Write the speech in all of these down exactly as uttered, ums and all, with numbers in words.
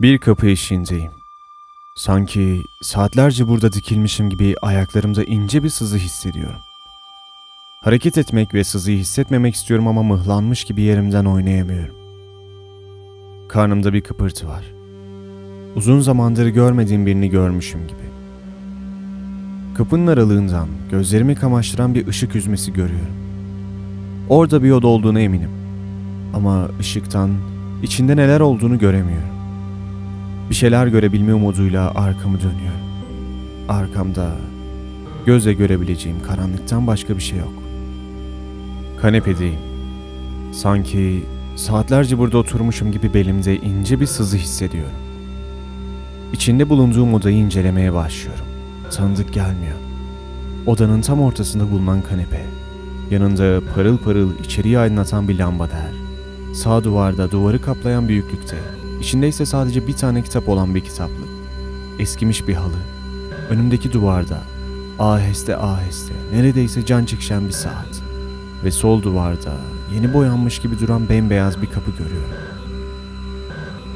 Bir kapı eşiğindeyim. Sanki saatlerce burada dikilmişim gibi ayaklarımda ince bir sızı hissediyorum. Hareket etmek ve sızıyı hissetmemek istiyorum ama mıhlanmış gibi yerimden oynayamıyorum. Karnımda bir kıpırtı var. Uzun zamandır görmediğim birini görmüşüm gibi. Kapının aralığından gözlerimi kamaştıran bir ışık hüzmesi görüyorum. Orada bir oda olduğuna eminim. Ama ışıktan içinde neler olduğunu göremiyorum. Bir şeyler görebilme umuduyla arkamı dönüyorum. Arkamda gözle görebileceğim karanlıktan başka bir şey yok. Kanepedeyim. Sanki saatlerce burada oturmuşum gibi belimde ince bir sızı hissediyorum. İçinde bulunduğum odayı incelemeye başlıyorum. Tanıdık gelmiyor. Odanın tam ortasında bulunan kanepe. Yanında parıl parıl içeriği aydınlatan bir lambader. Sağ duvarda duvarı kaplayan büyüklükte. İçinde ise sadece bir tane kitap olan bir kitaplık. Eskimiş bir halı. Önümdeki duvarda aheste aheste neredeyse can çekişen bir saat. Ve sol duvarda yeni boyanmış gibi duran bembeyaz bir kapı görüyorum.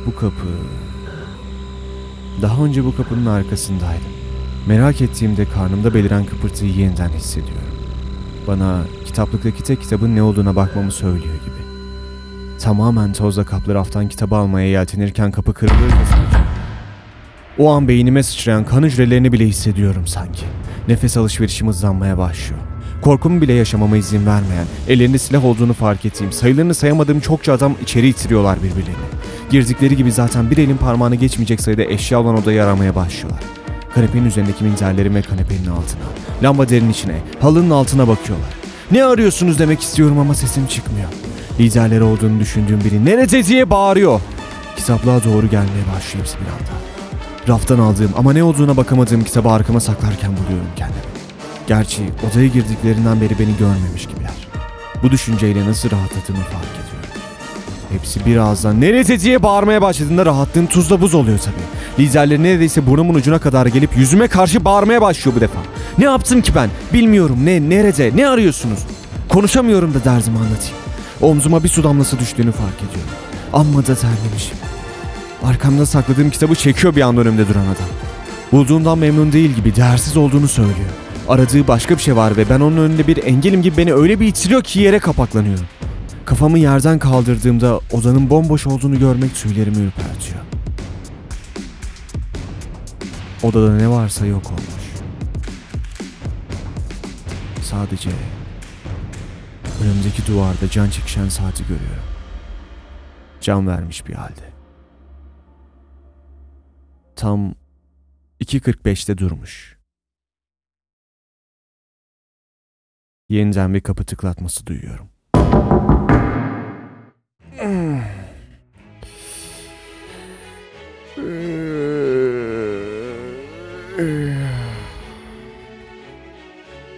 Bu kapı... Daha önce bu kapının arkasındaydım. Merak ettiğimde karnımda beliren kıpırtıyı yeniden hissediyorum. Bana kitaplıktaki tek kitabın ne olduğuna bakmamı söylüyor gibi. Tamamen tozla kaplı raftan kitabı almaya yeltenirken kapı kırılır. O an beynime sıçrayan kan hücrelerini bile hissediyorum sanki. Nefes alışverişim hızlanmaya başlıyor. Korkumu bile yaşamama izin vermeyen, ellerinde silah olduğunu fark ettiğim, sayılarını sayamadığım çokça adam içeri itiriyorlar birbirlerini. Girdikleri gibi zaten bir elin parmağını geçmeyecek sayıda eşya olan odayı aramaya başlıyorlar. Kanepenin üzerindeki minderlerim ve kanepenin altına, lambaderin içine, halının altına bakıyorlar. Ne arıyorsunuz demek istiyorum ama sesim çıkmıyor. Liderleri olduğunu düşündüğüm biri nerede diye bağırıyor. Kitaplığa doğru gelmeye başlıyor hepsi bir anda. Raftan aldığım ama ne olduğuna bakamadığım kitabı arkama saklarken buluyorum kendimi. Gerçi odaya girdiklerinden beri beni görmemiş gibiler. Bu düşünceyle nasıl rahatladığımı fark ediyorum. Hepsi bir ağızdan nerede diye bağırmaya başladığında rahatlığım tuzla buz oluyor tabii. Liderleri neredeyse burnumun ucuna kadar gelip yüzüme karşı bağırmaya başlıyor bu defa. Ne yaptım ki ben? Bilmiyorum ne, nerede, ne arıyorsunuz? Konuşamıyorum da derdimi anlatayım. Omzuma bir su damlası düştüğünü fark ediyorum. Amma da terlemişim. Arkamda sakladığım kitabı çekiyor bir anda önümde duran adam. Bulduğumdan memnun değil gibi, değersiz olduğunu söylüyor. Aradığı başka bir şey var ve ben onun önünde bir engelim gibi beni öyle bir itiriyor ki yere kapaklanıyorum. Kafamı yerden kaldırdığımda odanın bomboş olduğunu görmek tüylerimi ürpertiyor. Odada ne varsa yok olmuş. Sadece önümdeki duvarda can çekişen saati görüyorum. Can vermiş bir halde. Tam iki kırk beşte durmuş. Yeniden bir kapı tıklatması duyuyorum.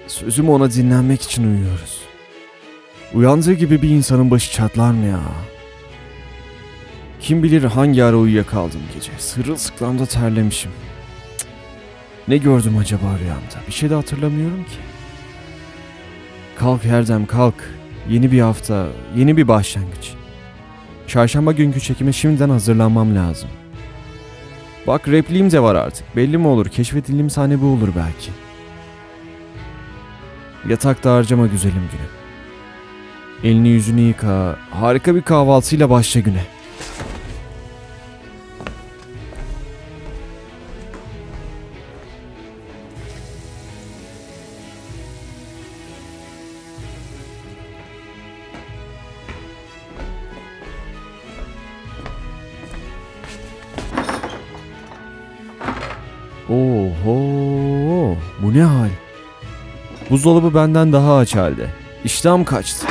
Sözüm ona dinlenmek için uyuyoruz. Uyandığı gibi bir insanın başı çatlar mı ya? Kim bilir hangi ara uyuyakaldım gece. Sırılsıklamda terlemişim. Cık. Ne gördüm acaba rüyamda? Bir şey de hatırlamıyorum ki. Kalk Erdem kalk. Yeni bir hafta, yeni bir başlangıç. Çarşamba günkü çekime şimdiden hazırlanmam lazım. Bak repliğim de var artık. Belli mi olur? Keşfedildiğim sahne bu olur belki. Yatakta harcama güzelim günü. Elini yüzünü yıka. Harika bir kahvaltıyla başla güne. Oho, bu ne hal? Buzdolabı benden daha aç halde. İştahım kaçtı.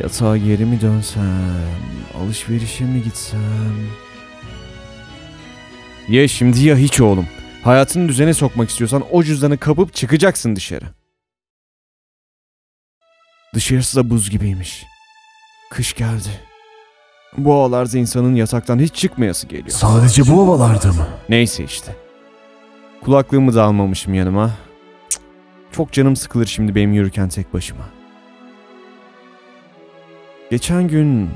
Yatağa geri mi dönsem, alışverişe mi gitsem? Ya şimdi ya hiç oğlum. Hayatını düzene sokmak istiyorsan o cüzdanı kapıp çıkacaksın dışarı. Dışarısı da buz gibiymiş. Kış geldi. Bu havalarda insanın yataktan hiç çıkmayası geliyor. Sadece bu havalarda mı? Neyse işte. Kulaklığımı da almamışım yanıma. Cık. Çok canım sıkılır şimdi benim yürürken tek başıma. Geçen gün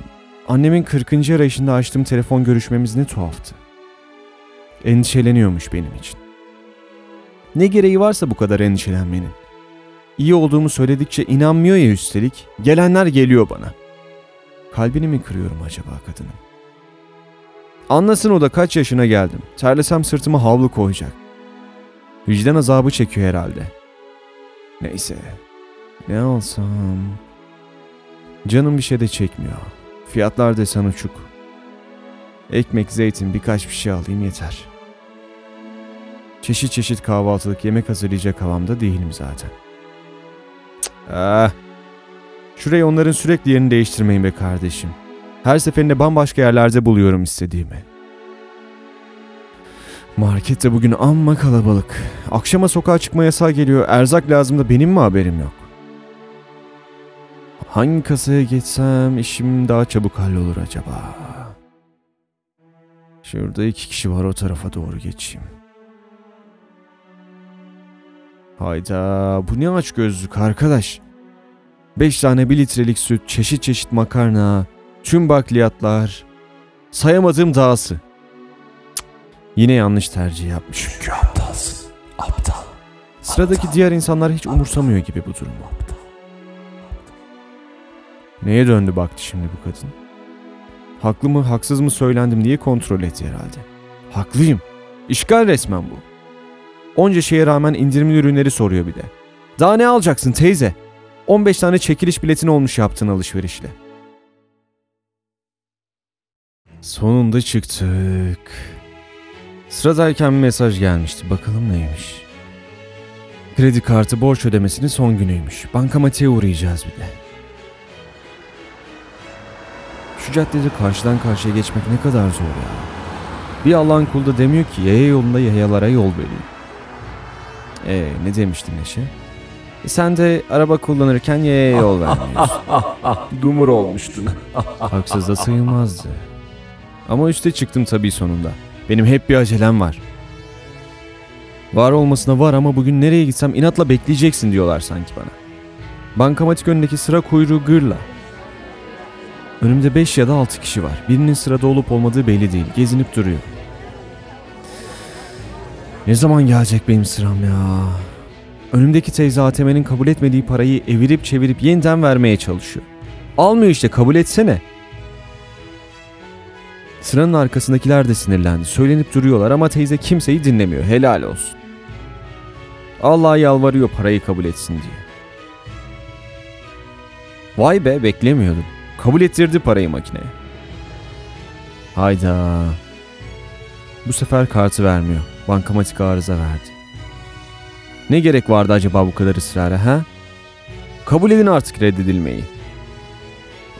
Annemin kırkıncı arayışında açtığım telefon görüşmemiz ne tuhaftı. Endişeleniyormuş benim için. Ne gereği varsa bu kadar endişelenmenin. İyi olduğumu söyledikçe inanmıyor ya üstelik, gelenler geliyor bana. Kalbini mi kırıyorum acaba kadının? Anlasın o da kaç yaşına geldim. Terlesem sırtıma havlu koyacak. Vicdan azabı çekiyor herhalde. Neyse. Ne alsam? Canım bir şey de çekmiyor. Fiyatlar desen uçuk. Ekmek, zeytin, birkaç bir şey alayım yeter. Çeşit çeşit kahvaltılık yemek hazırlayacak havamda değilim zaten. Ah. Şurayı onların sürekli yerini değiştirmeyin be kardeşim. Her seferinde bambaşka yerlerde buluyorum istediğimi. Markette bugün amma kalabalık. Akşama sokağa çıkma yasağı geliyor. Erzak lazım da benim mi haberim yok? Hangi kasaya geçsem işim daha çabuk hallolur acaba? Şurada iki kişi var, o tarafa doğru geçeyim. Hayda, bu ne aç gözlük arkadaş? Beş tane bir litrelik süt, çeşit çeşit makarna, tüm bakliyatlar, sayamadığım dahası. Cık, yine yanlış tercih yapmışım. Çünkü aptalsın, aptal. Sıradaki aptal, diğer insanlar hiç aptal, umursamıyor gibi bu durumu. Aptal, aptal. Neye döndü baktı şimdi bu kadın? Haklı mı, haksız mı söylendim diye kontrol etti herhalde. Haklıyım. İşgal resmen bu. Onca şeye rağmen indirimli ürünleri soruyor bir de. Daha ne alacaksın teyze? on beş tane çekiliş biletin olmuş yaptığın alışverişle. Sonunda çıktık. Sıradayken bir mesaj gelmişti. Bakalım neymiş. Kredi kartı borç ödemesinin son günüymüş. Bankamatiğe uğrayacağız bir de. Şu caddede karşıdan karşıya geçmek ne kadar zor ya. Bir Allah'ın kulu da demiyor ki yaya yolunda yayalara yol vereyim. Eee ne demiştin Neşe? E, sen de araba kullanırken yaya yol vermiyorsun. Dumur olmuştun. Haksız da sayılmazdı. Ama üste çıktım tabii sonunda. Benim hep bir acelem var. Var olmasına var ama bugün nereye gitsem inatla bekleyeceksin diyorlar sanki bana. Bankamatik önündeki sıra kuyruğu gırla. Önümde beş ya da altı kişi var. Birinin sırada olup olmadığı belli değil. Gezinip duruyor. Ne zaman gelecek benim sıram ya? Önümdeki teyze A T M'nin kabul etmediği parayı evirip çevirip yeniden vermeye çalışıyor. Almıyor işte, kabul etsene. Sıranın arkasındakiler de sinirlendi. Söylenip duruyorlar ama teyze kimseyi dinlemiyor. Helal olsun. Allah'a yalvarıyor parayı kabul etsin diye. Vay be, beklemiyordum. Kabul ettirdi parayı makineye. Hayda. Bu sefer kartı vermiyor. Bankamatik arıza verdi. Ne gerek vardı acaba bu kadar ısrara ha? Kabul edin artık reddedilmeyi.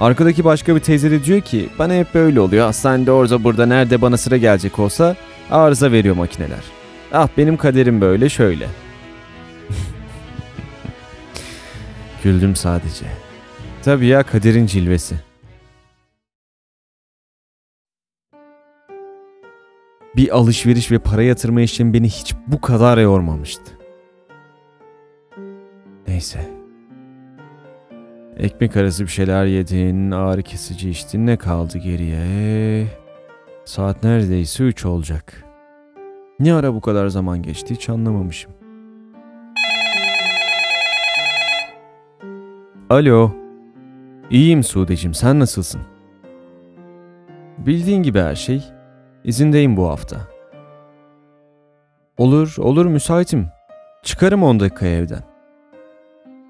Arkadaki başka bir teyze de diyor ki bana hep böyle oluyor. Hastanede orada burada nerede bana sıra gelecek olsa arıza veriyor makineler. Ah benim kaderim böyle şöyle. Güldüm sadece. Tabii ya, kaderin cilvesi. Bir alışveriş ve para yatırma işlemi beni hiç bu kadar yormamıştı. Neyse. Ekmek arası bir şeyler yedin, ağrı kesici içtin, ne kaldı geriye? Saat neredeyse üç olacak. Ne ara bu kadar zaman geçti hiç anlamamışım. Alo. İyiyim Sude'cim, sen nasılsın? Bildiğin gibi her şey. İzindeyim bu hafta. Olur, olur müsaitim. Çıkarım on dakika evden.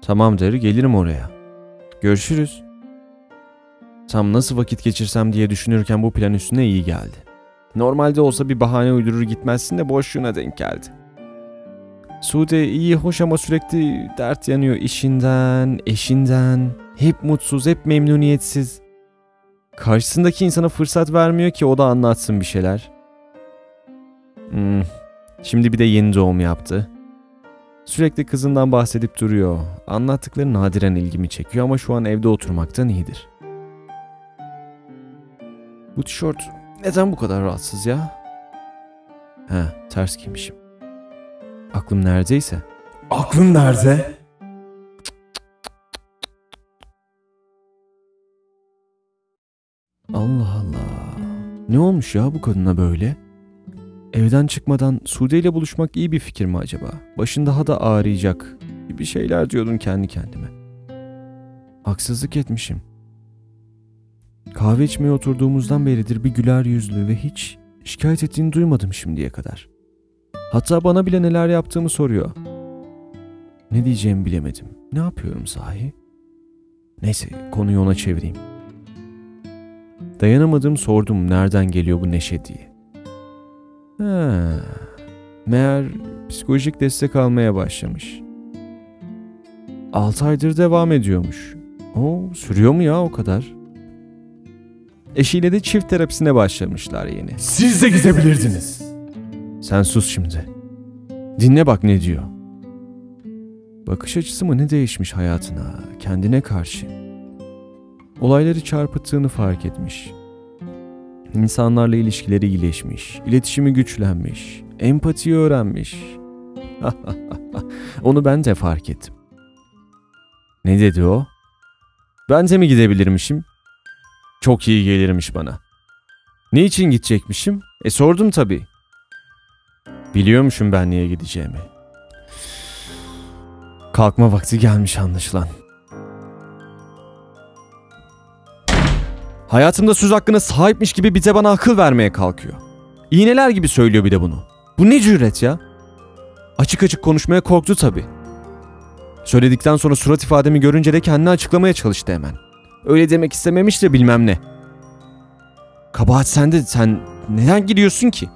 Tamam der, gelirim oraya. Görüşürüz. Tam nasıl vakit geçirsem diye düşünürken bu plan üstüne iyi geldi. Normalde olsa bir bahane uydurur gitmezsin de boşluğuna denk geldi. Sude iyi, hoş ama sürekli dert yanıyor işinden, eşinden. Hep mutsuz, hep memnuniyetsiz. Karşısındaki insana fırsat vermiyor ki o da anlatsın bir şeyler. Hmm. Şimdi bir de yeni doğum yaptı. Sürekli kızından bahsedip duruyor. Anlattıkları nadiren ilgimi çekiyor ama şu an evde oturmaktan iyidir. Bu tişört neden bu kadar rahatsız ya? He, ters giymişim. Aklım neredeyse. Aklım nerede? Ne olmuş ya bu kadına böyle? Evden çıkmadan Sude ile buluşmak iyi bir fikir mi acaba? Başın daha da ağrıyacak gibi şeyler diyordum kendi kendime. Haksızlık etmişim. Kahve içmeye oturduğumuzdan beridir bir güler yüzlü ve hiç şikayet ettiğini duymadım şimdiye kadar. Hatta bana bile neler yaptığımı soruyor. Ne diyeceğimi bilemedim. Ne yapıyorum sahi? Neyse, konuyu ona çevireyim. Dayanamadım, sordum nereden geliyor bu neşe diye. Ha, meğer psikolojik destek almaya başlamış. altı aydır devam ediyormuş. O sürüyor mu ya o kadar? Eşiyle de çift terapisine başlamışlar yeni. Siz de gidebilirdiniz. Sen sus şimdi. Dinle bak ne diyor. Bakış açısı mı ne değişmiş hayatına, kendine karşı. Olayları çarpıttığını fark etmiş. İnsanlarla ilişkileri iyileşmiş, iletişimi güçlenmiş, empatiyi öğrenmiş. Onu ben de fark ettim. Ne dedi o? Ben de mi gidebilirmişim? Çok iyi gelirmiş bana. Niçin gidecekmişim? E sordum tabii. Biliyormuşum ben niye gideceğimi. Kalkma vakti gelmiş anlaşılan. Hayatımda söz hakkına sahipmiş gibi bir de bana akıl vermeye kalkıyor. İğneler gibi söylüyor bir de bunu. Bu ne cüret ya? Açık açık konuşmaya korktu tabii. Söyledikten sonra surat ifademi görünce de kendini açıklamaya çalıştı hemen. Öyle demek istememiş de bilmem ne. Kabahat sende, sen neden gidiyorsun ki?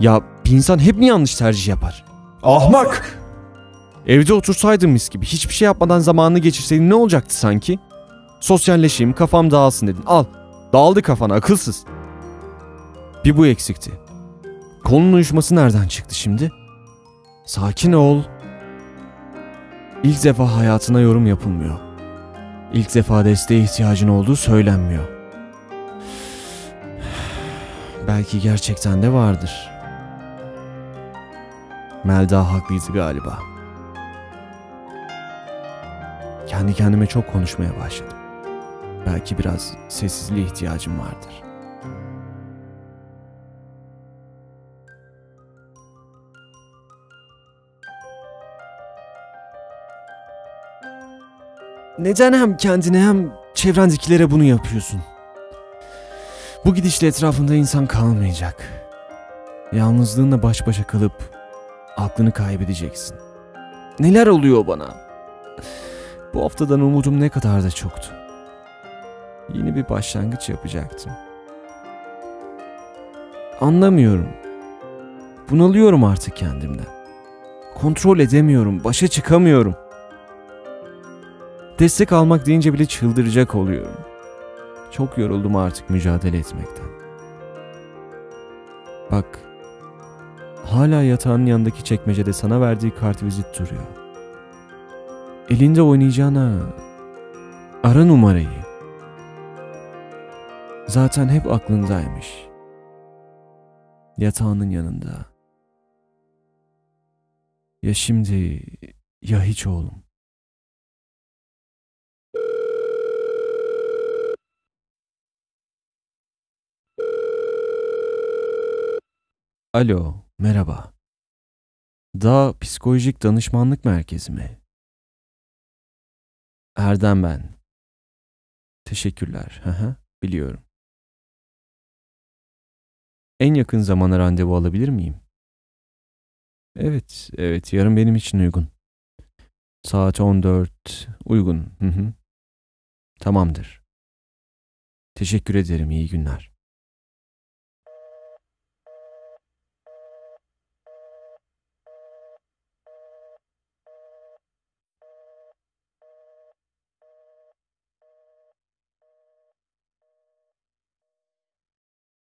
Ya bir insan hep mi yanlış tercih yapar? Ahmak! Evde otursaydım mis gibi, hiçbir şey yapmadan zamanını geçirseydim ne olacaktı sanki? Sosyalleşeyim, kafam dağılsın dedin. Al, dağıldı kafana akılsız. Bir bu eksikti. Konunun uyuşması nereden çıktı şimdi? Sakin ol. İlk defa hayatına yorum yapılmıyor. İlk defa desteğe ihtiyacın olduğu söylenmiyor. Belki gerçekten de vardır. Melda haklıydı galiba. Kendi kendime çok konuşmaya başladım. Belki biraz sessizliğe ihtiyacım vardır. Neden hem kendine hem çevrendekilere bunu yapıyorsun? Bu gidişle etrafında insan kalmayacak. Yalnızlığınla baş başa kalıp aklını kaybedeceksin. Neler oluyor bana? Bu haftadan umudum ne kadar da çoktu. Yeni bir başlangıç yapacaktım. Anlamıyorum. Bunalıyorum artık kendimden. Kontrol edemiyorum, başa çıkamıyorum. Destek almak deyince bile çıldıracak oluyorum. Çok yoruldum artık mücadele etmekten. Bak, hala yatağın yanındaki çekmecede sana verdiği kartvizit duruyor. Elinde oynayacağına ara numarayı. Zaten hep aklındaymış. Yatağının yanında. Ya şimdi ya hiç oğlum. Alo, merhaba. Da Psikolojik Danışmanlık Merkezi mi? Erdem ben. Teşekkürler. Haha, biliyorum. En yakın zamana randevu alabilir miyim? Evet, evet. Yarın benim için uygun. Saat on dört uygun. Hı hı. Tamamdır. Teşekkür ederim. İyi günler.